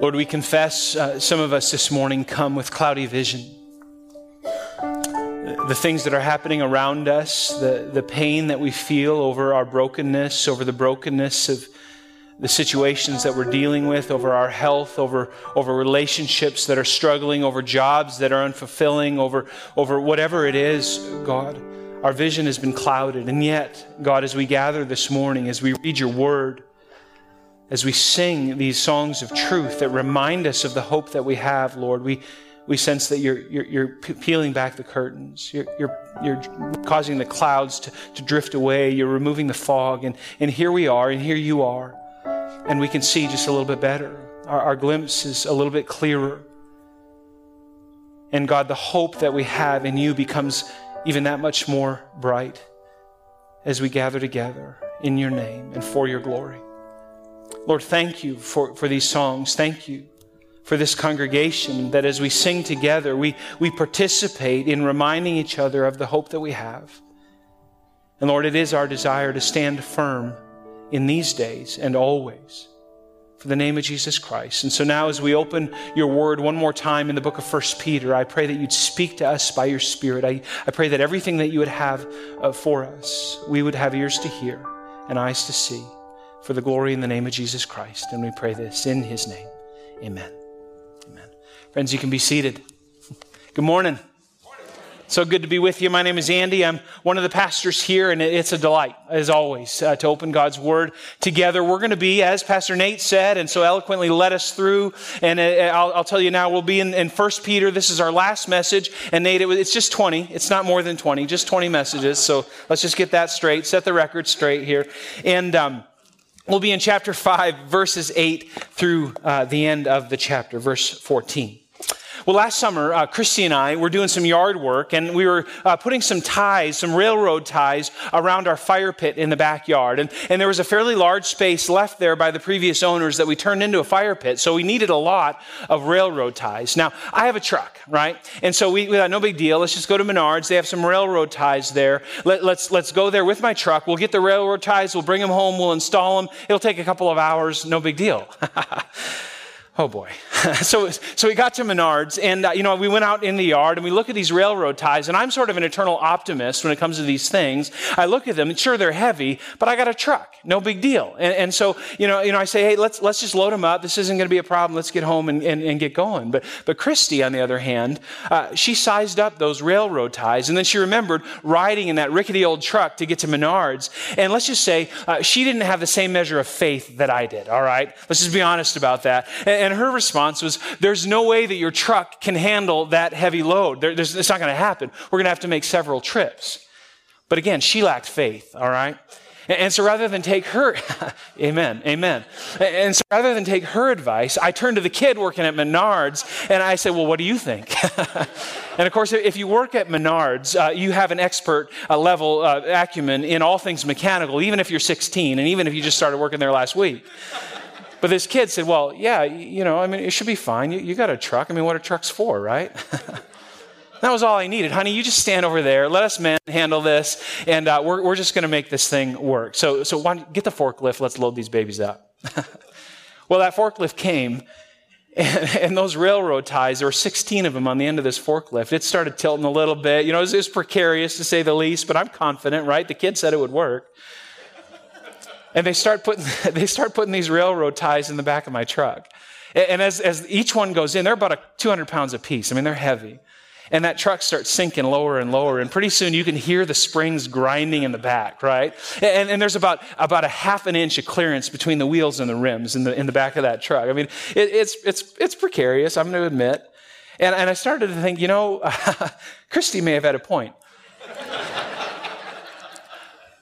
Lord, we confess some of us this morning come with cloudy vision. The things that are happening around us, the pain that we feel over our brokenness, over the brokenness of the situations that we're dealing with, over our health, over relationships that are struggling, over jobs that are unfulfilling, over whatever it is, God. Our vision has been clouded. And yet, God, as we gather this morning, as we read your word, as we sing these songs of truth that remind us of the hope that we have, Lord, we sense that you're peeling back the curtains. You're causing the clouds to drift away. You're removing the fog. And here we are, and here you are. And we can see just a little bit better. Our glimpse is a little bit clearer. And God, the hope that we have in you becomes even that much more bright as we gather together in your name and for your glory. Lord, thank you for these songs. Thank you for this congregation that as we sing together, we participate in reminding each other of the hope that we have. And Lord, it is our desire to stand firm in these days and always for the name of Jesus Christ. And so now as we open your word one more time in the book of 1 Peter, I pray that you'd speak to us by your Spirit. I pray that everything that you would have for us, we would have ears to hear and eyes to see, for the glory in the name of Jesus Christ. And we pray this in his name. Amen. Amen. Friends, you can be seated. Good morning. So good to be with you. My name is Andy. I'm one of the pastors here, and it's a delight, as always, to open God's Word together. We're going to be, as Pastor Nate said, and so eloquently led us through, and I'll tell you now, we'll be in 1 Peter. This is our last message, and Nate, it's just 20. It's not more than 20, just 20 messages, so let's just get that straight, set the record straight here. And we'll be in chapter 5, verses 8 through the end of the chapter, verse 14. Well, last summer, Christy and I were doing some yard work, and we were putting some ties, some railroad ties, around our fire pit in the backyard. And there was a fairly large space left there by the previous owners that we turned into a fire pit, so we needed a lot of railroad ties. Now, I have a truck, right? And so we thought, no big deal. Let's just go to Menards. They have some railroad ties there. Let's go there with my truck. We'll get the railroad ties. We'll bring them home. We'll install them. It'll take a couple of hours. No big deal. Oh boy. So we got to Menards, and we went out in the yard and we look at these railroad ties, and I'm sort of an eternal optimist when it comes to these things. I look at them, and sure, they're heavy, but I got a truck. No big deal. And so, I say, hey, let's just load them up. This isn't going to be a problem. Let's get home and get going. But Christy, on the other hand, she sized up those railroad ties, and then she remembered riding in that rickety old truck to get to Menards. And let's just say she didn't have the same measure of faith that I did, all right? Let's just be honest about that. And her response was, there's no way that your truck can handle that heavy load. It's not going to happen. We're going to have to make several trips. But again, she lacked faith, all right? And so rather than take her, amen. And so rather than take her advice, I turned to the kid working at Menards, and I said, well, what do you think? And of course, if you work at Menards, you have an expert level acumen in all things mechanical, even if you're 16, and even if you just started working there last week. But this kid said, well, yeah, it should be fine. You got a truck. What are trucks for, right? That was all I needed. Honey, you just stand over there. Let us men handle this, and we're just going to make this thing work. So get the forklift. Let's load these babies up. Well, that forklift came, and those railroad ties, there were 16 of them on the end of this forklift. It started tilting a little bit. It was precarious, to say the least, but I'm confident, right? The kid said it would work. And they start putting these railroad ties in the back of my truck. And as each one goes in, they're about 200 pounds a piece. They're heavy. And that truck starts sinking lower and lower. And pretty soon you can hear the springs grinding in the back, right? And there's about a half an inch of clearance between the wheels and the rims in the back of that truck. It's precarious, I'm going to admit. And I started to think, Christy may have had a point.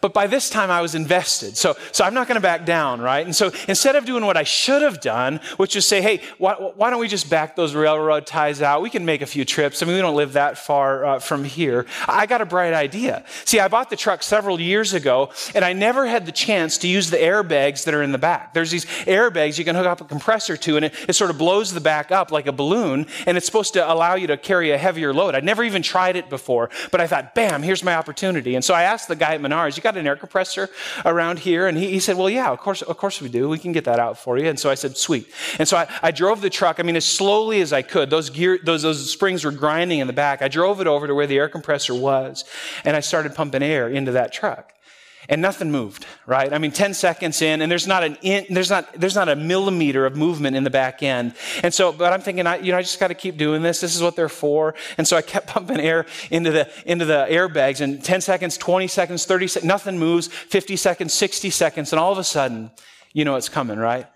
But by this time I was invested, so I'm not going to back down, right? And so instead of doing what I should have done, which is say, hey, why don't we just back those railroad ties out? We can make a few trips. We don't live that far from here. I got a bright idea. See, I bought the truck several years ago, and I never had the chance to use the airbags that are in the back. There's these airbags you can hook up a compressor to, and it sort of blows the back up like a balloon, and it's supposed to allow you to carry a heavier load. I'd never even tried it before, but I thought, bam, here's my opportunity. And so I asked the guy at Menards, you got got an air compressor around here?" And he said, "Well, yeah, of course we do. We can get that out for you." And so I said, "Sweet." And so I drove the truck, I mean, as slowly as I could. Those springs were grinding in the back. I drove it over to where the air compressor was, and I started pumping air into that truck. And nothing moved, right? I mean, 10 seconds in, and there's not a millimeter of movement in the back end. And so, but I'm thinking, I just got to keep doing this. This is what they're for. And so I kept pumping air into the airbags, and 10 seconds, 20 seconds, 30 seconds, nothing moves, 50 seconds, 60 seconds. And all of a sudden, you know, it's coming, right?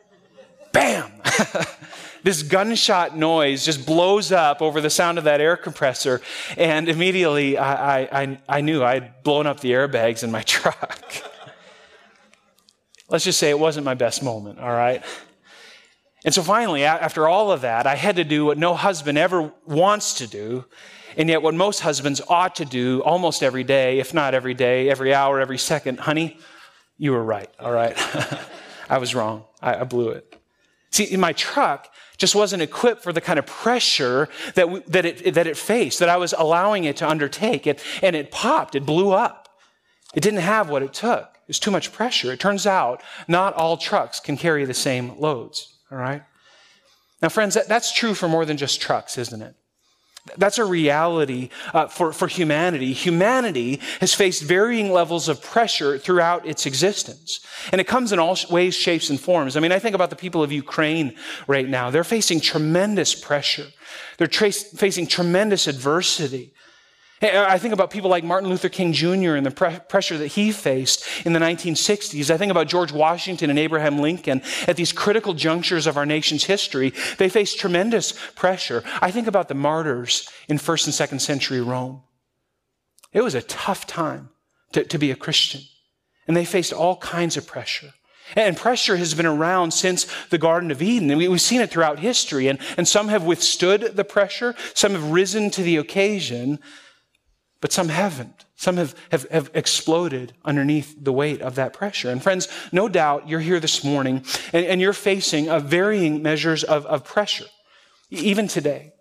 Bam! This gunshot noise just blows up over the sound of that air compressor, and immediately I knew I'd blown up the airbags in my truck. Let's just say it wasn't my best moment, all right? And so finally, after all of that, I had to do what no husband ever wants to do, and yet what most husbands ought to do almost every day, if not every day, every hour, every second. Honey, you were right, all right? I was wrong. I blew it. See, my truck just wasn't equipped for the kind of pressure that it faced, that I was allowing it to undertake. And it popped. It blew up. It didn't have what it took. It was too much pressure. It turns out not all trucks can carry the same loads, all right? Now, friends, that's true for more than just trucks, isn't it? That's a reality for humanity. Humanity has faced varying levels of pressure throughout its existence. And it comes in all ways, shapes, and forms. I mean, I think about the people of Ukraine right now. They're facing tremendous pressure. They're facing tremendous adversity. I think about people like Martin Luther King Jr. and the pressure that he faced in the 1960s. I think about George Washington and Abraham Lincoln at these critical junctures of our nation's history. They faced tremendous pressure. I think about the martyrs in 1st and 2nd century Rome. It was a tough time to be a Christian, and they faced all kinds of pressure. And pressure has been around since the Garden of Eden. And we've seen it throughout history, and some have withstood the pressure. Some have risen to the occasion. But some haven't. Some have exploded underneath the weight of that pressure. And friends, no doubt you're here this morning and you're facing varying measures of pressure, even today.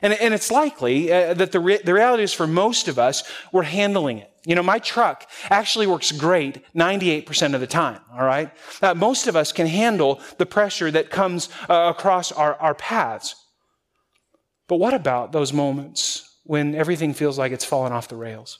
And it's likely that the reality is for most of us, we're handling it. You know, my truck actually works great 98% of the time, all right? Most of us can handle the pressure that comes across our paths. But what about those moments when everything feels like it's fallen off the rails?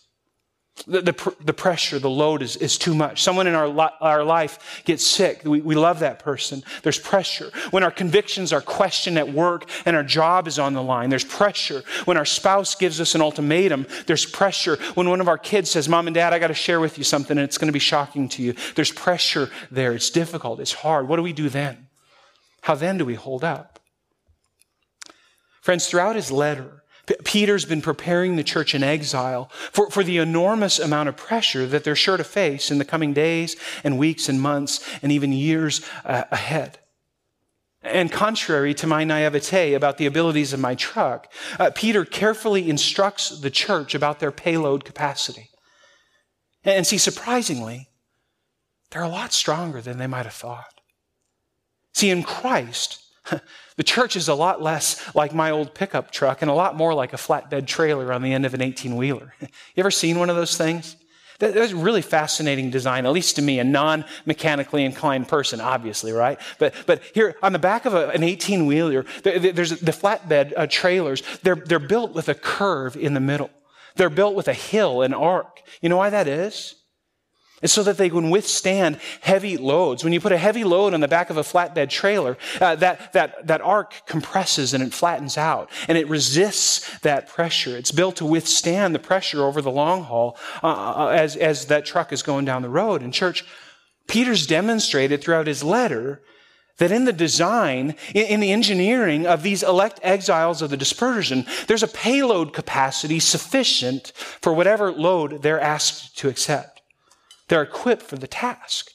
The pressure, the load is too much. Someone in our life gets sick. We love that person. There's pressure. When our convictions are questioned at work and our job is on the line, there's pressure. When our spouse gives us an ultimatum, there's pressure. When one of our kids says, "Mom and Dad, I got to share with you something and it's going to be shocking to you," there's pressure there. It's difficult. It's hard. What do we do then? How then do we hold up? Friends, throughout his letter, Peter's been preparing the church in exile for the enormous amount of pressure that they're sure to face in the coming days and weeks and months and even years ahead. And contrary to my naivete about the abilities of my truck, Peter carefully instructs the church about their payload capacity. And see, surprisingly, they're a lot stronger than they might have thought. See, in Christ, the church is a lot less like my old pickup truck and a lot more like a flatbed trailer on the end of an 18-wheeler. You ever seen one of those things? That was a really fascinating design, at least to me, a non-mechanically inclined person, obviously, right? But here on the back of an 18-wheeler, there's the flatbed trailers. They're built with a curve in the middle. They're built with a hill, an arc. You know why that is? It's so that they can withstand heavy loads. When you put a heavy load on the back of a flatbed trailer, that arc compresses and it flattens out, and it resists that pressure. It's built to withstand the pressure over the long haul as that truck is going down the road. And church, Peter's demonstrated throughout his letter that in the design, in the engineering of these elect exiles of the dispersion, there's a payload capacity sufficient for whatever load they're asked to accept. They're equipped for the task.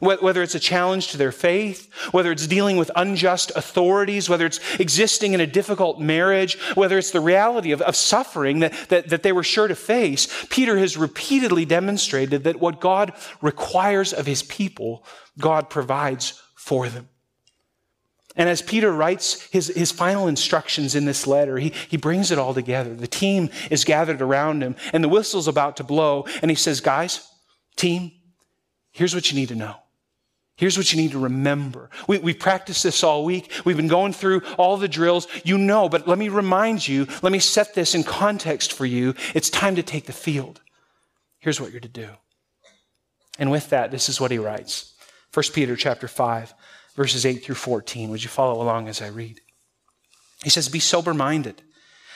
Whether it's a challenge to their faith, whether it's dealing with unjust authorities, whether it's existing in a difficult marriage, whether it's the reality of suffering that they were sure to face, Peter has repeatedly demonstrated that what God requires of his people, God provides for them. And as Peter writes his final instructions in this letter, he brings it all together. The team is gathered around him, and the whistle's about to blow, and he says, "Guys, Team, here's what you need to know. Here's what you need to remember. We practiced this all week. We've been going through all the drills. You know, but let me remind you, let me set this in context for you. It's time to take the field. Here's what you're to do. And with that, this is what he writes. 1 Peter chapter 5, verses 8 through 14. Would you follow along as I read? He says, be sober-minded.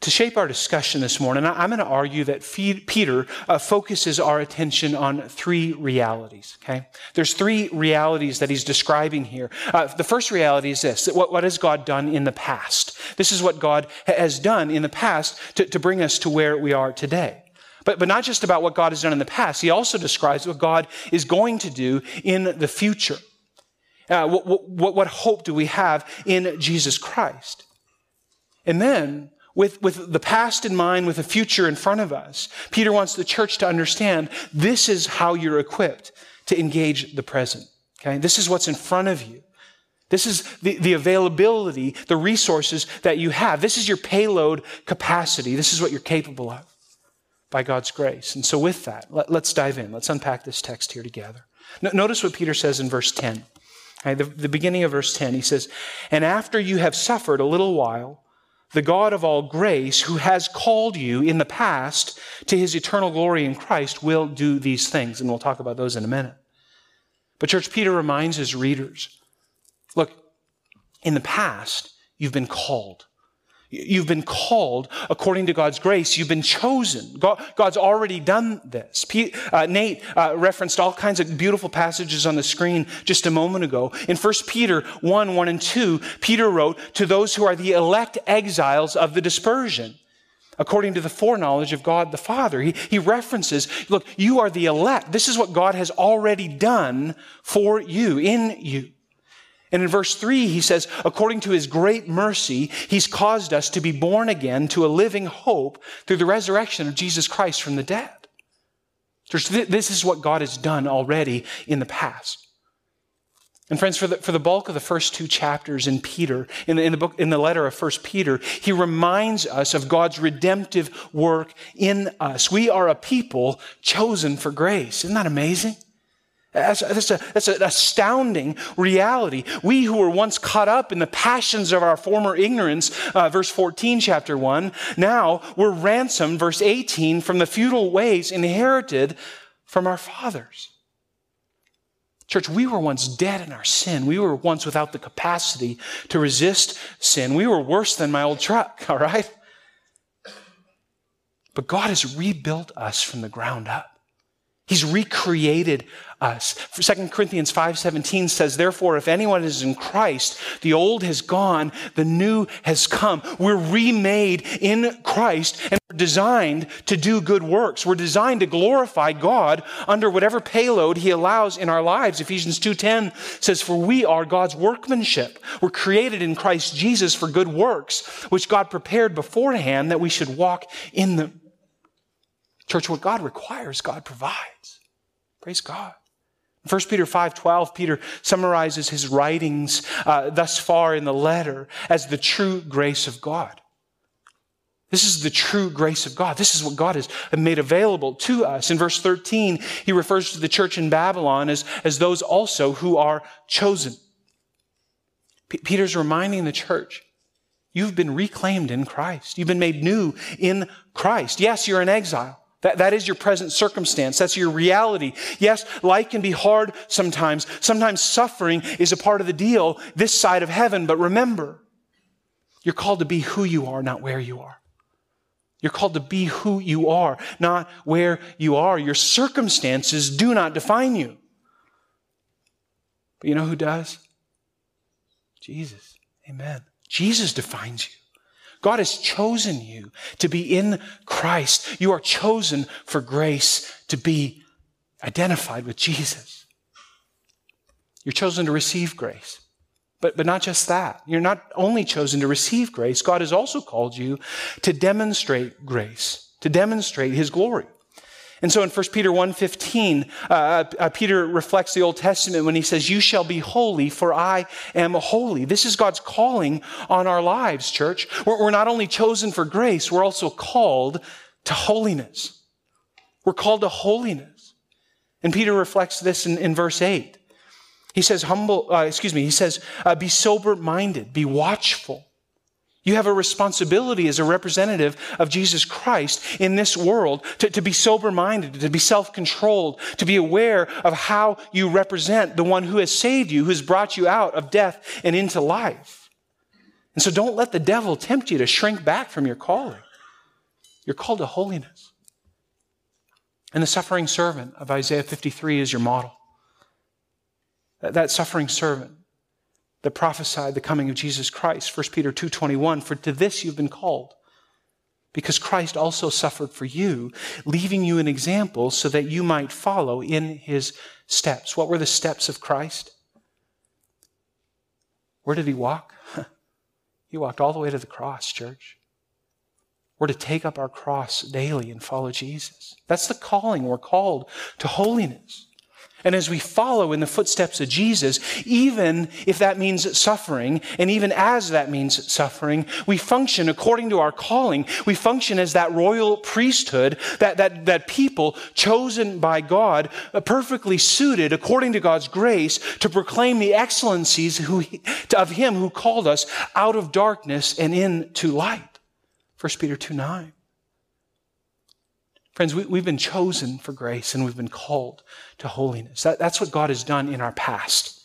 to shape our discussion this morning, I'm going to argue that Peter focuses our attention on three realities, okay? There's three realities that he's describing here. The first reality is this, that what has God done in the past? This is what God has done in the past to bring us to where we are today. But not just about what God has done in the past, he also describes what God is going to do in the future. What hope do we have in Jesus Christ? And then, With the past in mind, with the future in front of us, Peter wants the church to understand this is how you're equipped to engage the present. Okay? This is what's in front of you. This is the availability, the resources that you have. This is your payload capacity. This is what you're capable of by God's grace. And so with that, let's dive in. Let's unpack this text here together. Notice what Peter says in verse 10. Okay? The beginning of verse 10, he says, and after you have suffered a little while, the God of all grace, who has called you in the past to his eternal glory in Christ, will do these things. And we'll talk about those in a minute. But church, Peter reminds his readers, look, in the past, you've been called. You've been called according to God's grace. You've been chosen. God's already done this. Nate referenced all kinds of beautiful passages on the screen just a moment ago. In 1 Peter 1 and 2, Peter wrote to those who are the elect exiles of the dispersion, according to the foreknowledge of God the Father. He references, look, you are the elect. This is what God has already done for you, in you. And in verse 3, he says, according to his great mercy, he's caused us to be born again to a living hope through the resurrection of Jesus Christ from the dead. This is what God has done already in the past. And friends, for the bulk of the first two chapters in Peter, in the letter of 1 Peter, he reminds us of God's redemptive work in us. We are a people chosen for grace. Isn't that amazing? That's an astounding reality. We who were once caught up in the passions of our former ignorance, verse 14, chapter 1, now we're ransomed, verse 18, from the futile ways inherited from our fathers. Church, we were once dead in our sin. We were once without the capacity to resist sin. We were worse than my old truck, all right? But God has rebuilt us from the ground up. He's recreated us. 2 Corinthians 5:17 says, therefore, if anyone is in Christ, the old has gone, the new has come. We're remade in Christ, and we're designed to do good works. We're designed to glorify God under whatever payload he allows in our lives. Ephesians 2:10 says, for we are God's workmanship. We're created in Christ Jesus for good works, which God prepared beforehand that we should walk in them. Church, what God requires, God provides. Praise God. In 1 Peter 5:12, Peter summarizes his writings thus far in the letter as the true grace of God. This is the true grace of God. This is what God has made available to us. In verse 13, he refers to the church in Babylon as those also who are chosen. Peter's reminding the church, you've been reclaimed in Christ. You've been made new in Christ. Yes, you're in exile. That is your present circumstance. That's your reality. Yes, life can be hard sometimes. Sometimes suffering is a part of the deal this side of heaven. But remember, you're called to be who you are, not where you are. You're called to be who you are, not where you are. Your circumstances do not define you. But you know who does? Jesus. Amen. Jesus defines you. God has chosen you to be in Christ. You are chosen for grace to be identified with Jesus. You're chosen to receive grace. But not just that. You're not only chosen to receive grace. God has also called you to demonstrate grace, to demonstrate his glory. And so in 1 Peter 1:15, Peter reflects the Old Testament when he says, "You shall be holy, for I am holy." This is God's calling on our lives, church. We're not only chosen for grace, we're also called to holiness. We're called to holiness. And Peter reflects this in verse 8. He says, be sober-minded, be watchful. You have a responsibility as a representative of Jesus Christ in this world to be sober-minded, to be self-controlled, to be aware of how you represent the one who has saved you, who has brought you out of death and into life. And so don't let the devil tempt you to shrink back from your calling. You're called to holiness. And the suffering servant of Isaiah 53 is your model. That suffering servant that prophesied the coming of Jesus Christ, 1 Peter 2:21, "For to this you've been called, because Christ also suffered for you, leaving you an example so that you might follow in his steps." What were the steps of Christ? Where did he walk? He walked all the way to the cross, church. We're to take up our cross daily and follow Jesus. That's the calling. We're called to holiness. And as we follow in the footsteps of Jesus, even if that means suffering, and even as that means suffering, we function according to our calling. We function as that royal priesthood, that people chosen by God, perfectly suited according to God's grace to proclaim the excellencies of him who called us out of darkness and into light. 1 Peter 2:9. Friends, we've been chosen for grace and we've been called to holiness. That's what God has done in our past.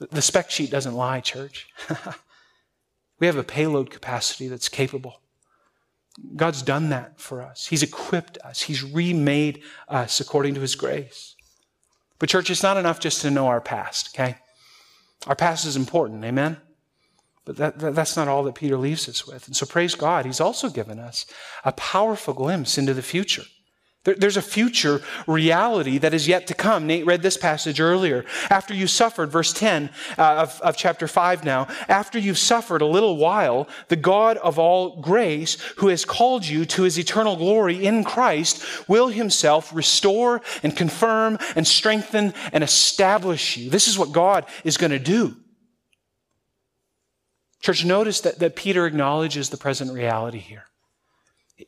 The spec sheet doesn't lie, church. We have a payload capacity that's capable. God's done that for us. He's equipped us. He's remade us according to his grace. But church, it's not enough just to know our past, okay? Our past is important, amen? But that's not all that Peter leaves us with. And so praise God, he's also given us a powerful glimpse into the future. There's a future reality that is yet to come. Nate read this passage earlier. After you suffered, verse 10 of chapter 5 now, after you've suffered a little while, the God of all grace, who has called you to his eternal glory in Christ, will himself restore and confirm and strengthen and establish you. This is what God is going to do. Church, notice that Peter acknowledges the present reality here.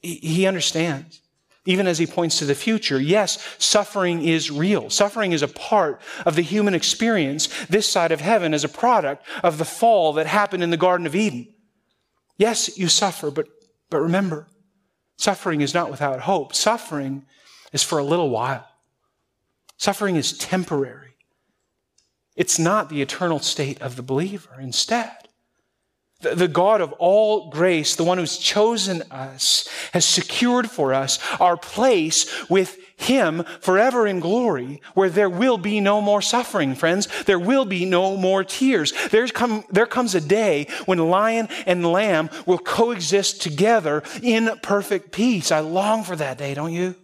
He understands, even as he points to the future, yes, suffering is real. Suffering is a part of the human experience this side of heaven as a product of the fall that happened in the Garden of Eden. Yes, you suffer, but remember, suffering is not without hope. Suffering is for a little while. Suffering is temporary. It's not the eternal state of the believer. Instead, the God of all grace, the one who's chosen us, has secured for us our place with him forever in glory, where there will be no more suffering, friends. There will be no more tears. There comes a day when lion and lamb will coexist together in perfect peace. I long for that day, don't you?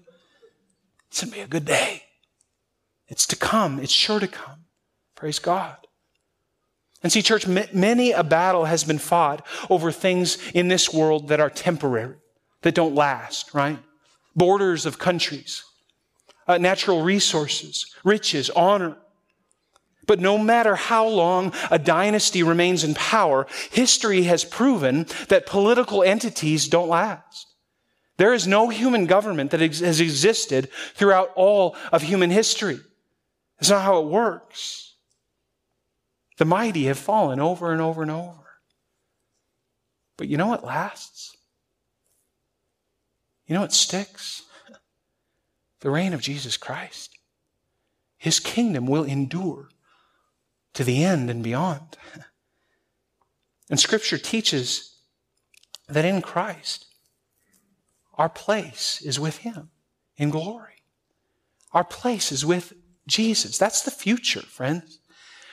It's going to be a good day. It's to come. It's sure to come. Praise God. And see, church, many a battle has been fought over things in this world that are temporary, that don't last, right? Borders of countries, natural resources, riches, honor. But no matter how long a dynasty remains in power, history has proven that political entities don't last. There is no human government that has existed throughout all of human history. That's not how it works. The mighty have fallen over and over and over. But you know what lasts? You know what sticks? The reign of Jesus Christ. His kingdom will endure to the end and beyond. And Scripture teaches that in Christ, our place is with Him in glory. Our place is with Jesus. That's the future, friends.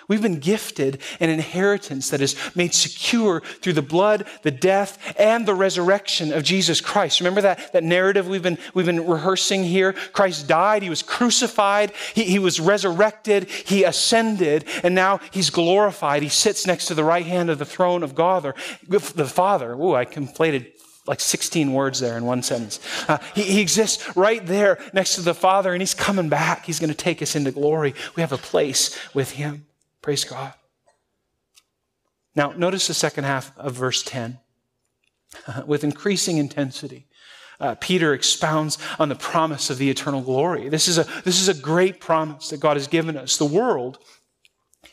We've been gifted an inheritance that is made secure through the blood, the death, and the resurrection of Jesus Christ. Remember that narrative we've been rehearsing here? Christ died, He was crucified, he was resurrected, He ascended, and now He's glorified. He sits next to the right hand of the throne of God, the Father. Ooh, I conflated like 16 words there in one sentence. He exists right there next to the Father, and He's coming back. He's going to take us into glory. We have a place with Him. Praise God. Now, notice the second half of verse 10. With increasing intensity, Peter expounds on the promise of the eternal glory. This is a great promise that God has given us. The world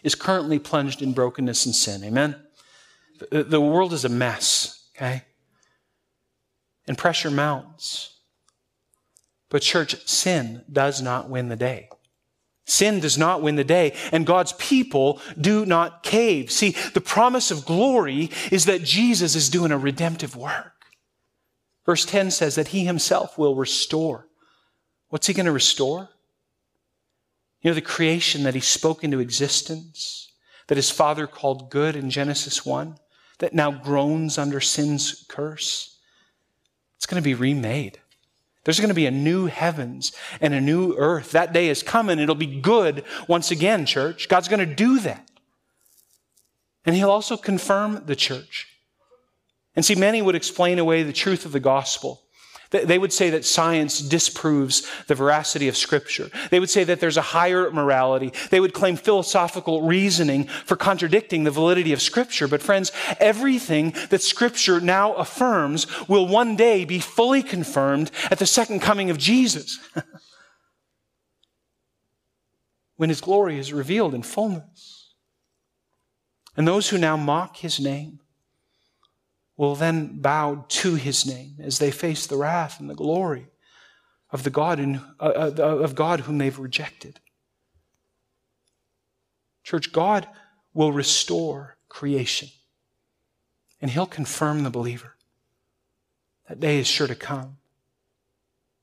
is currently plunged in brokenness and sin. Amen? The world is a mess, okay? And pressure mounts. But church, sin does not win the day. Sin does not win the day, and God's people do not cave. See, the promise of glory is that Jesus is doing a redemptive work. Verse 10 says that He Himself will restore. What's He going to restore? You know, the creation that He spoke into existence, that His Father called good in Genesis 1, that now groans under sin's curse. It's going to be remade. There's going to be a new heavens and a new earth. That day is coming. It'll be good once again, church. God's going to do that. And He'll also confirm the church. And see, many would explain away the truth of the gospel. They would say that science disproves the veracity of Scripture. They would say that there's a higher morality. They would claim philosophical reasoning for contradicting the validity of Scripture. But friends, everything that Scripture now affirms will one day be fully confirmed at the second coming of Jesus, when His glory is revealed in fullness. And those who now mock His name will then bow to His name as they face the wrath and the glory of the God of God whom they've rejected. Church, God will restore creation, and He'll confirm the believer. That day is sure to come.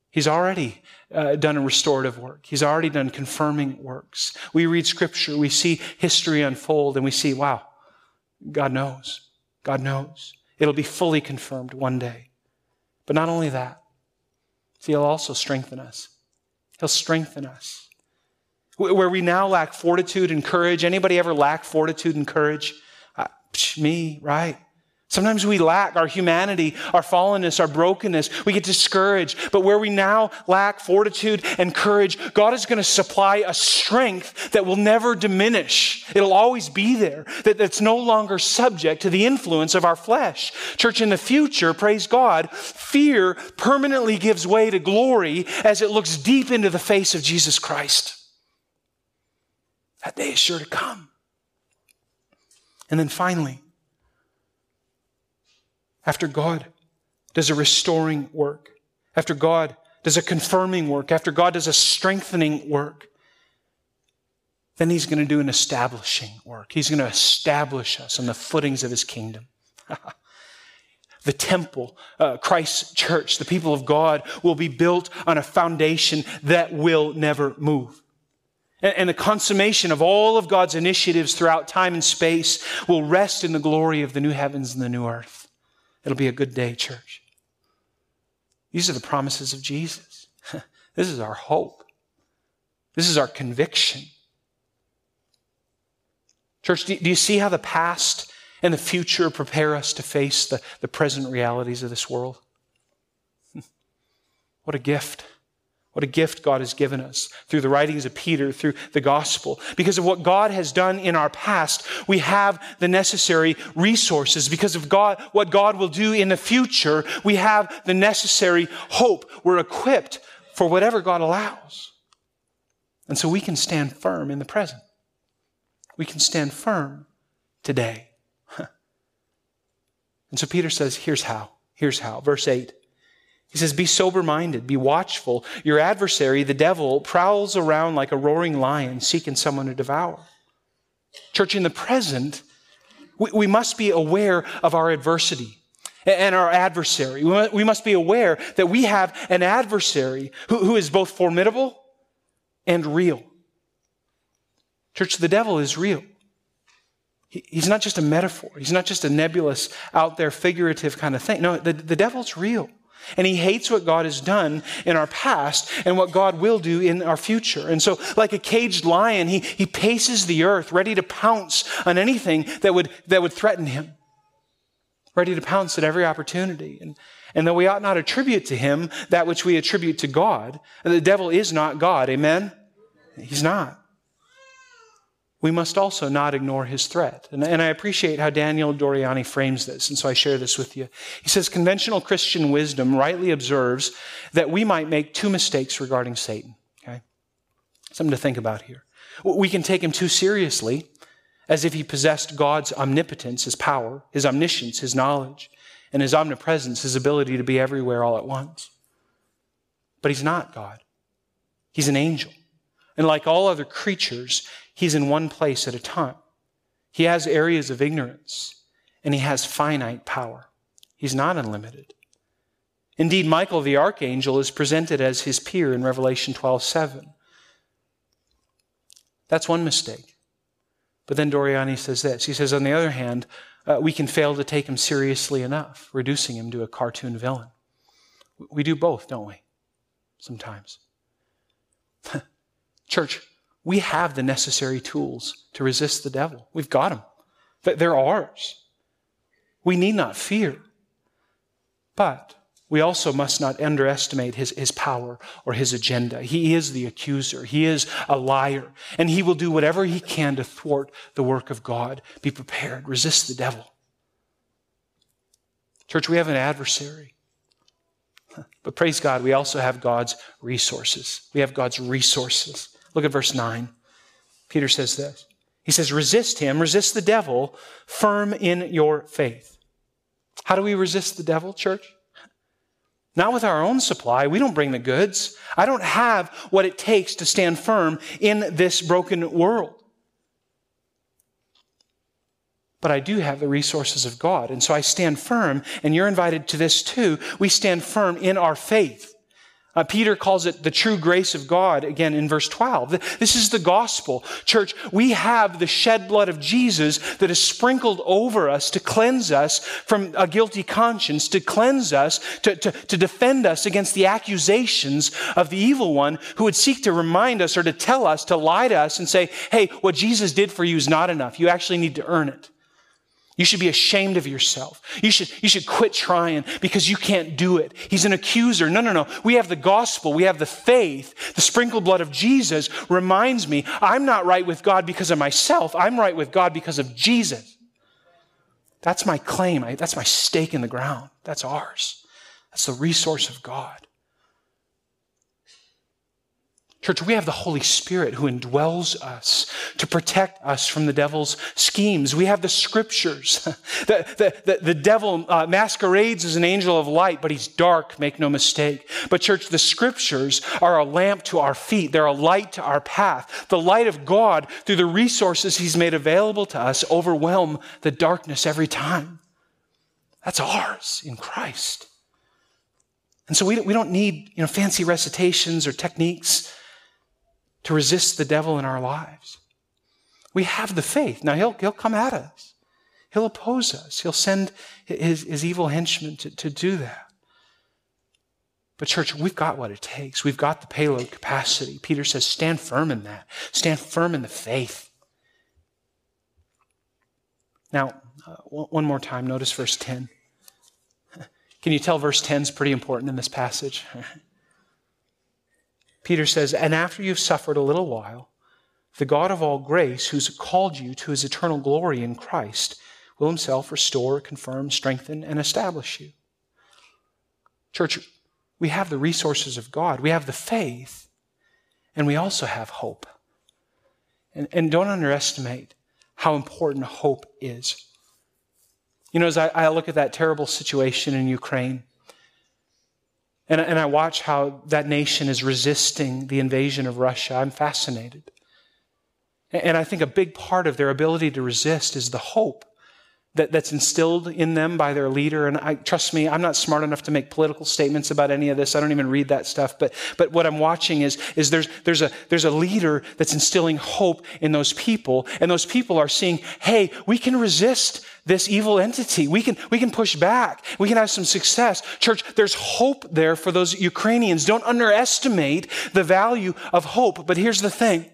He's already done a restorative work. He's already done confirming works. We read Scripture, we see history unfold, and we see, wow, God knows. God knows. It'll be fully confirmed one day. But not only that, see, He'll also strengthen us. He'll strengthen us. Where we now lack fortitude and courage. Anybody ever lack fortitude and courage? Me, right? Sometimes we lack our humanity, our fallenness, our brokenness. We get discouraged. But where we now lack fortitude and courage, God is going to supply a strength that will never diminish. It'll always be there. That's no longer subject to the influence of our flesh. Church, in the future, praise God, fear permanently gives way to glory as it looks deep into the face of Jesus Christ. That day is sure to come. And then finally, after God does a restoring work, after God does a confirming work, after God does a strengthening work, then He's going to do an establishing work. He's going to establish us on the footings of His kingdom. The temple, Christ's church, the people of God will be built on a foundation that will never move. And the consummation of all of God's initiatives throughout time and space will rest in the glory of the new heavens and the new earth. It'll be a good day, church. These are the promises of Jesus. This is our hope. This is our conviction. Church, do you see how the past and the future prepare us to face the present realities of this world? What a gift. What a gift God has given us through the writings of Peter, through the gospel. Because of what God has done in our past, we have the necessary resources. Because of God, what God will do in the future, we have the necessary hope. We're equipped for whatever God allows. And so we can stand firm in the present. We can stand firm today. And so Peter says, here's how. Verse 8. He says, be sober-minded, be watchful. Your adversary, the devil, prowls around like a roaring lion seeking someone to devour. Church, in the present, we must be aware of our adversity and our adversary. We must be aware that we have an adversary who is both formidable and real. Church, the devil is real. He's not just a metaphor. He's not just a nebulous, out there, figurative kind of thing. No, the devil's real. And he hates what God has done in our past and what God will do in our future. And so, like a caged lion, he paces the earth, ready to pounce on anything that would threaten him. Ready to pounce at every opportunity. And though we ought not attribute to him that which we attribute to God, the devil is not God, amen? He's not. We must also not ignore his threat. And I appreciate how Daniel Doriani frames this, and so I share this with you. He says, conventional Christian wisdom rightly observes that we might make two mistakes regarding Satan. Okay? Something to think about here. We can take him too seriously, as if he possessed God's omnipotence, his power, his omniscience, his knowledge, and his omnipresence, his ability to be everywhere all at once. But he's not God. He's an angel. And like all other creatures, he's in one place at a time. He has areas of ignorance, and he has finite power. He's not unlimited. Indeed, Michael the archangel is presented as his peer in Revelation 12:7. That's one mistake. But then Doriani says this. He says, on the other hand, we can fail to take him seriously enough, reducing him to a cartoon villain. We do both, don't we? Sometimes. Church, we have the necessary tools to resist the devil. We've got them. They're ours. We need not fear. But we also must not underestimate his power or his agenda. He is the accuser. He is a liar. And he will do whatever he can to thwart the work of God. Be prepared. Resist the devil. Church, we have an adversary. But praise God, we also have God's resources. We have God's resources. Look at verse 9. Peter says this. He says, resist him, resist the devil, firm in your faith. How do we resist the devil, church? Not with our own supply. We don't bring the goods. I don't have what it takes to stand firm in this broken world. But I do have the resources of God. And so I stand firm, and you're invited to this too. We stand firm in our faith. Peter calls it the true grace of God, again in verse 12. This is the gospel. Church, we have the shed blood of Jesus that is sprinkled over us to cleanse us from a guilty conscience, to cleanse us, to defend us against the accusations of the evil one who would seek to remind us or to tell us, to lie to us and say, hey, what Jesus did for you is not enough. You actually need to earn it. You should be ashamed of yourself. You should quit trying because you can't do it. He's an accuser. No. We have the gospel. We have the faith. The sprinkled blood of Jesus reminds me I'm not right with God because of myself. I'm right with God because of Jesus. That's my claim. That's my stake in the ground. That's ours. That's the resource of God. Church, we have the Holy Spirit who indwells us to protect us from the devil's schemes. We have the scriptures. The devil masquerades as an angel of light, but he's dark, make no mistake. But church, the scriptures are a lamp to our feet. They're a light to our path. The light of God, through the resources he's made available to us, overwhelm the darkness every time. That's ours in Christ. And so we don't need fancy recitations or techniques to resist the devil in our lives. We have the faith. Now, he'll come at us. He'll oppose us. He'll send his evil henchmen to do that. But church, we've got what it takes. We've got the payload capacity. Peter says, stand firm in that. Stand firm in the faith. Now, one more time, notice verse 10. Can you tell verse 10 is pretty important in this passage? Peter says, and after you've suffered a little while, the God of all grace, who's called you to his eternal glory in Christ, will himself restore, confirm, strengthen, and establish you. Church, we have the resources of God. We have the faith, and we also have hope. And don't underestimate how important hope is. As I look at that terrible situation in Ukraine, And I watch how that nation is resisting the invasion of Russia. I'm fascinated. And I think a big part of their ability to resist is the hope that's instilled in them by their leader. And trust me, I'm not smart enough to make political statements about any of this. I don't even read that stuff. But what I'm watching is there's a leader that's instilling hope in those people. And those people are seeing, hey, we can resist this evil entity. We can push back. We can have some success. Church, there's hope there for those Ukrainians. Don't underestimate the value of hope. But here's the thing.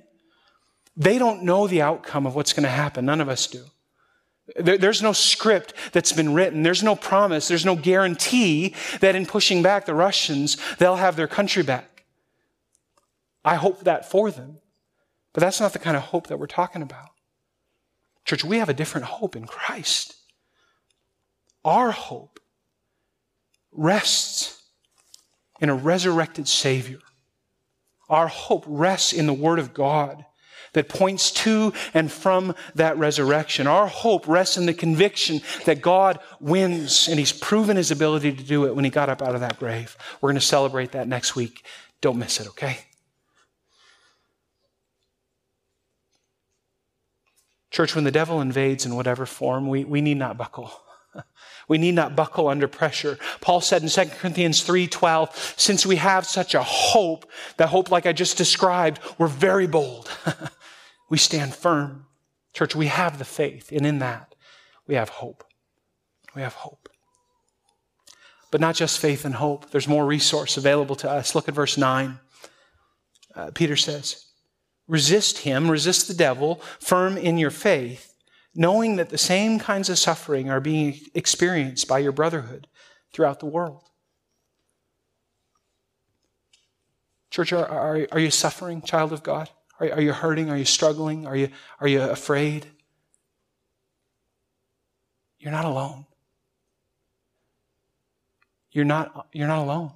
They don't know the outcome of what's going to happen. None of us do. There's no script that's been written. There's no promise. There's no guarantee that in pushing back the Russians, they'll have their country back. I hope that for them, but that's not the kind of hope that we're talking about. Church, we have a different hope in Christ. Our hope rests in a resurrected Savior. Our hope rests in the Word of God that points to and from that resurrection. Our hope rests in the conviction that God wins, and He's proven His ability to do it when He got up out of that grave. We're going to celebrate that next week. Don't miss it, okay? Church, when the devil invades in whatever form, we need not buckle. We need not buckle under pressure. Paul said in 2 Corinthians 3:12, since we have such a hope, that hope like I just described, we're very bold. We stand firm. Church, we have the faith, and in that, we have hope. We have hope. But not just faith and hope. There's more resource available to us. Look at verse 9. Peter says, resist him, resist the devil, firm in your faith, knowing that the same kinds of suffering are being experienced by your brotherhood throughout the world. Church, are you suffering, child of God? Are you hurting? Are you struggling? Are you afraid? You're not alone. You're not alone.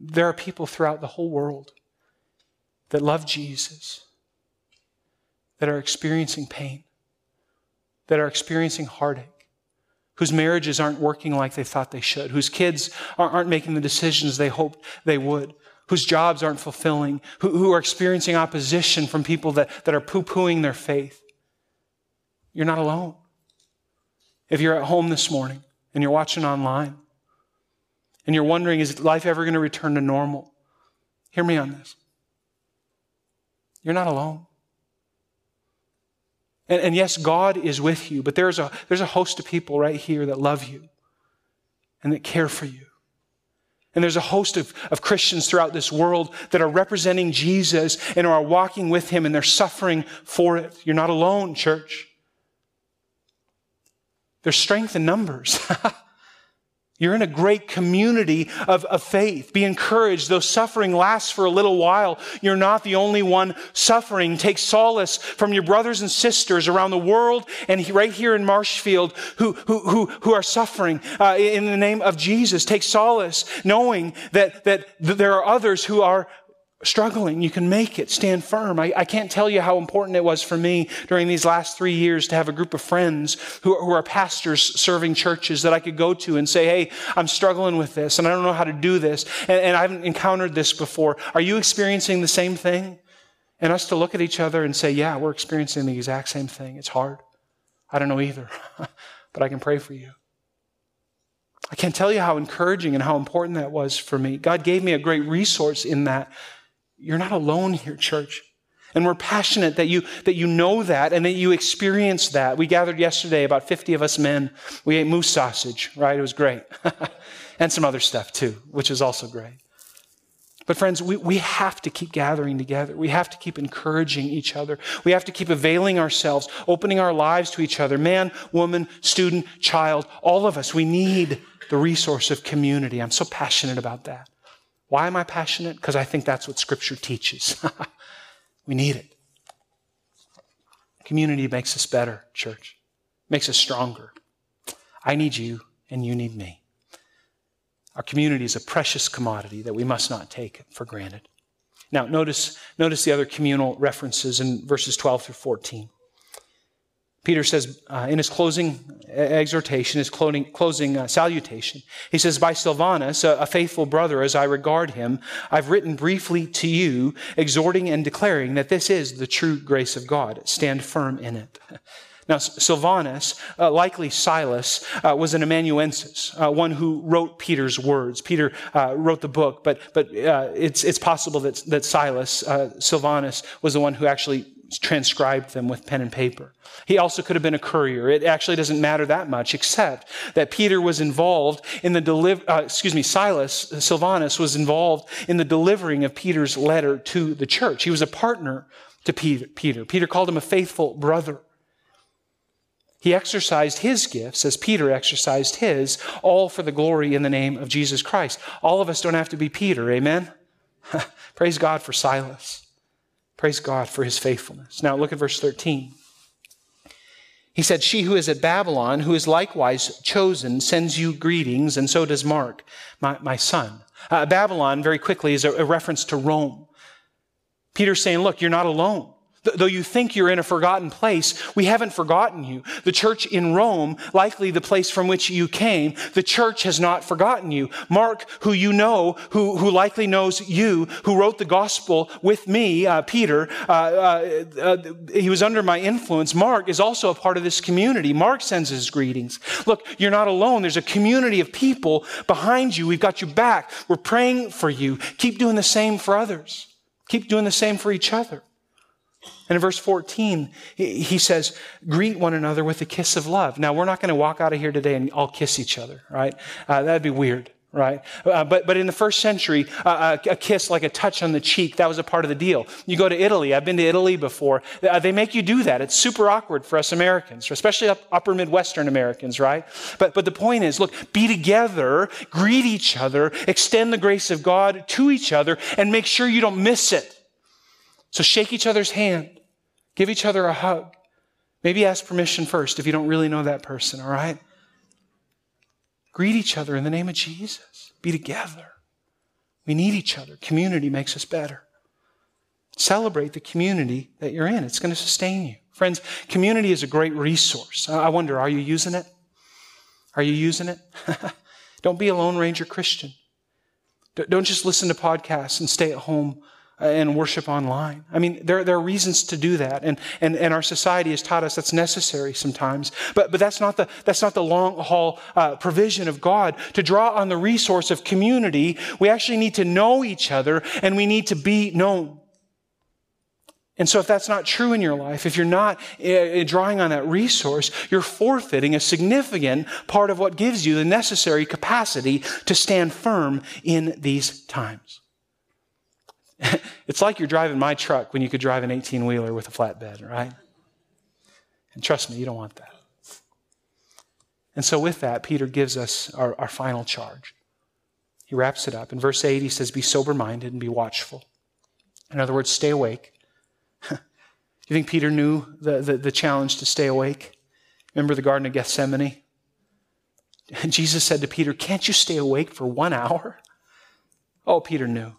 There are people throughout the whole world that love Jesus, that are experiencing pain, that are experiencing heartache, whose marriages aren't working like they thought they should, whose kids aren't making the decisions they hoped they would, whose jobs aren't fulfilling, who are experiencing opposition from people that are poo-pooing their faith. You're not alone. If you're at home this morning and you're watching online and you're wondering, is life ever going to return to normal? Hear me on this. You're not alone. And yes, God is with you, but there's a host of people right here that love you and that care for you. And there's a host of Christians throughout this world that are representing Jesus and are walking with Him, and they're suffering for it. You're not alone, church. There's strength in numbers. You're in a great community of faith. Be encouraged, though suffering lasts for a little while. You're not the only one suffering. Take solace from your brothers and sisters around the world and right here in Marshfield who are suffering in the name of Jesus. Take solace knowing that there are others who are struggling. You can make it. Stand firm. I can't tell you how important it was for me during these last 3 years to have a group of friends who are pastors serving churches that I could go to and say, hey, I'm struggling with this and I don't know how to do this and I haven't encountered this before. Are you experiencing the same thing? And us to look at each other and say, yeah, we're experiencing the exact same thing. It's hard. I don't know either, but I can pray for you. I can't tell you how encouraging and how important that was for me. God gave me a great resource in that. You're not alone here, church. And we're passionate that you know that and that you experience that. We gathered yesterday, about 50 of us men. We ate moose sausage, right? It was great. And some other stuff too, which is also great. But friends, we have to keep gathering together. We have to keep encouraging each other. We have to keep availing ourselves, opening our lives to each other. Man, woman, student, child, all of us, we need the resource of community. I'm so passionate about that. Why am I passionate? Because I think that's what Scripture teaches. We need it. Community makes us better, church. Makes us stronger. I need you, and you need me. Our community is a precious commodity that we must not take for granted. Now, notice the other communal references in verses 12 through 14. Peter says in his closing exhortation, his closing salutation, he says, by Silvanus, a faithful brother as I regard him, I've written briefly to you, exhorting and declaring that this is the true grace of God. Stand firm in it. Now, Silvanus, likely Silas, was an amanuensis, one who wrote Peter's words. Peter wrote the book, but it's possible that Silas, Silvanus, was the one who actually transcribed them with pen and paper. He also could have been a courier. It actually doesn't matter that much, except that Peter was involved in the Silvanus was involved in the delivering of Peter's letter to the church. He was a partner to Peter. Peter called him a faithful brother. He exercised his gifts as Peter exercised his, all for the glory in the name of Jesus Christ. All of us don't have to be Peter, amen? Praise God for Silas. Praise God for his faithfulness. Now look at verse 13. He said, she who is at Babylon, who is likewise chosen, sends you greetings, and so does Mark, my son. Babylon, very quickly, is a reference to Rome. Peter's saying, look, you're not alone. Though you think you're in a forgotten place, we haven't forgotten you. The church in Rome, likely the place from which you came, the church has not forgotten you. Mark, who you know, who likely knows you, who wrote the gospel with me, Peter, he was under my influence. Mark is also a part of this community. Mark sends his greetings. Look, you're not alone. There's a community of people behind you. We've got you back. We're praying for you. Keep doing the same for others. Keep doing the same for each other. And in verse 14, he says, greet one another with a kiss of love. Now, we're not going to walk out of here today and all kiss each other, right? That'd be weird, right? But in the first century, a kiss, like a touch on the cheek, that was a part of the deal. You go to Italy. I've been to Italy before. They make you do that. It's super awkward for us Americans, especially upper Midwestern Americans, right? But the point is, look, be together, greet each other, extend the grace of God to each other, and make sure you don't miss it. So shake each other's hand. Give each other a hug. Maybe ask permission first if you don't really know that person, all right? Greet each other in the name of Jesus. Be together. We need each other. Community makes us better. Celebrate the community that you're in. It's going to sustain you. Friends, community is a great resource. I wonder, are you using it? Are you using it? Don't be a Lone Ranger Christian. Don't just listen to podcasts and stay at home and worship online. I mean, there are reasons to do that. And our society has taught us that's necessary sometimes. But that's not the long haul provision of God. To draw on the resource of community, we actually need to know each other and we need to be known. And so if that's not true in your life, if you're not drawing on that resource, you're forfeiting a significant part of what gives you the necessary capacity to stand firm in these times. It's like you're driving my truck when you could drive an 18-wheeler with a flatbed, right? And trust me, you don't want that. And so with that, Peter gives us our final charge. He wraps it up. In verse 8, he says, be sober-minded and be watchful. In other words, stay awake. Do you think Peter knew the challenge to stay awake? Remember the Garden of Gethsemane? And Jesus said to Peter, can't you stay awake for 1 hour? Oh, Peter knew.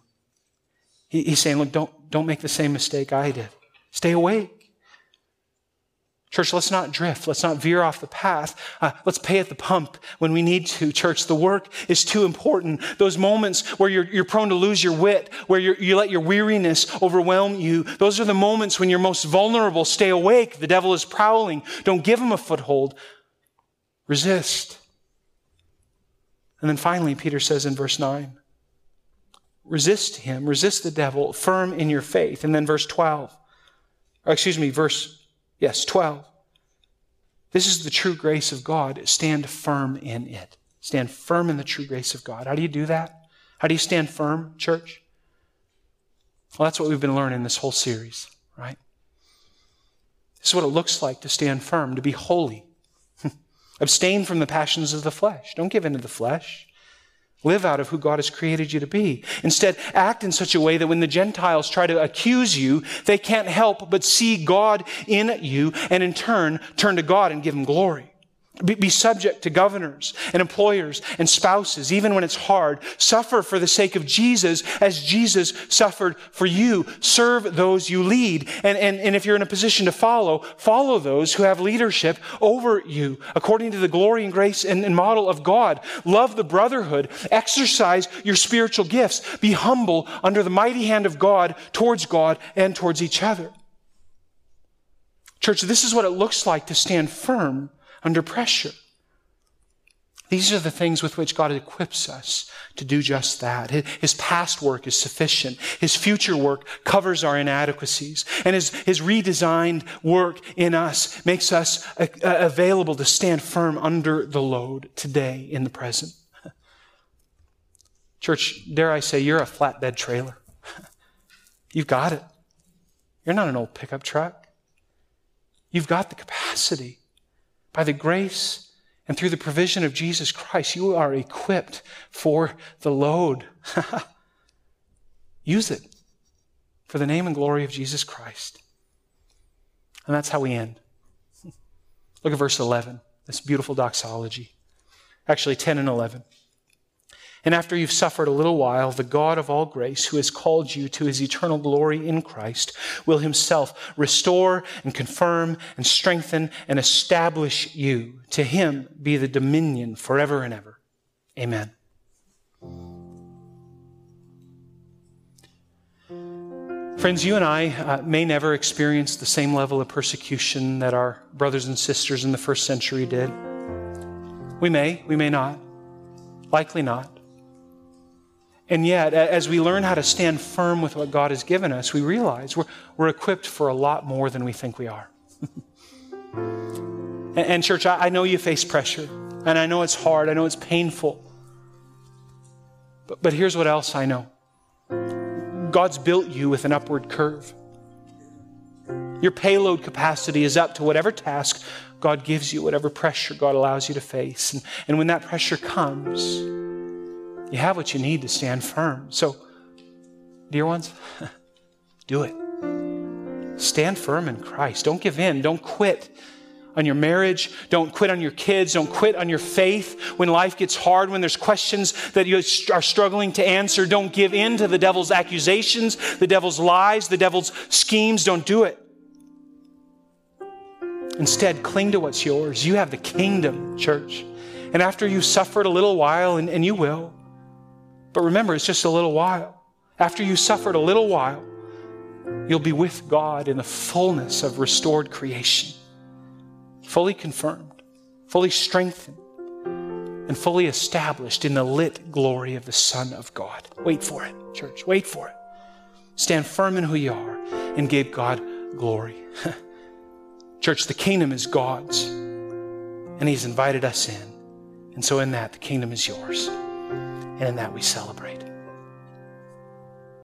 He's saying, look, don't make the same mistake I did. Stay awake. Church, let's not drift. Let's not veer off the path. Let's pay at the pump when we need to. Church, the work is too important. Those moments where you're prone to lose your wit, where you let your weariness overwhelm you, those are the moments when you're most vulnerable. Stay awake. The devil is prowling. Don't give him a foothold. Resist. And then finally, Peter says in verse 9, resist him, resist the devil, firm in your faith. And then verse 12. This is the true grace of God. Stand firm in it. Stand firm in the true grace of God. How do you do that? How do you stand firm, church? Well, that's what we've been learning this whole series, right? This is what it looks like to stand firm, to be holy. Abstain from the passions of the flesh. Don't give in to the flesh. Live out of who God has created you to be. Instead, act in such a way that when the Gentiles try to accuse you, they can't help but see God in you and in turn, turn to God and give him glory. Be subject to governors and employers and spouses, even when it's hard. Suffer for the sake of Jesus as Jesus suffered for you. Serve those you lead. And if you're in a position to follow, follow those who have leadership over you according to the glory and grace and model of God. Love the brotherhood. Exercise your spiritual gifts. Be humble under the mighty hand of God and towards each other. Church, this is what it looks like to stand firm under pressure. These are the things with which God equips us to do just that. His past work is sufficient. His future work covers our inadequacies. And his redesigned work in us makes us available to stand firm under the load today in the present. Church, dare I say, you're a flatbed trailer. You've got it. You're not an old pickup truck. You've got the capacity. By the grace and through the provision of Jesus Christ, you are equipped for the load. Use it for the name and glory of Jesus Christ. And that's how we end. Look at verse 11, this beautiful doxology. Actually, 10 and 11. And after you've suffered a little while, the God of all grace, who has called you to his eternal glory in Christ, will himself restore and confirm and strengthen and establish you. To him be the dominion forever and ever. Amen. Friends, you and I may never experience the same level of persecution that our brothers and sisters in the first century did. We may not. Likely not. And yet, as we learn how to stand firm with what God has given us, we realize we're equipped for a lot more than we think we are. And church, I know you face pressure, and I know it's hard, I know it's painful. But here's what else I know. God's built you with an upward curve. Your payload capacity is up to whatever task God gives you, whatever pressure God allows you to face. And when that pressure comes, you have what you need to stand firm. So, dear ones, do it. Stand firm in Christ. Don't give in. Don't quit on your marriage. Don't quit on your kids. Don't quit on your faith. When life gets hard, when there's questions that you are struggling to answer, don't give in to the devil's accusations, the devil's lies, the devil's schemes. Don't do it. Instead, cling to what's yours. You have the kingdom, church. And after you've suffered a little while, and you will, but remember, it's just a little while. After you suffered a little while, you'll be with God in the fullness of restored creation, fully confirmed, fully strengthened, and fully established in the lit glory of the Son of God. Wait for it, church. Wait for it. Stand firm in who you are and give God glory. Church, the kingdom is God's, and he's invited us in. And so in that, the kingdom is yours. And in that we celebrate.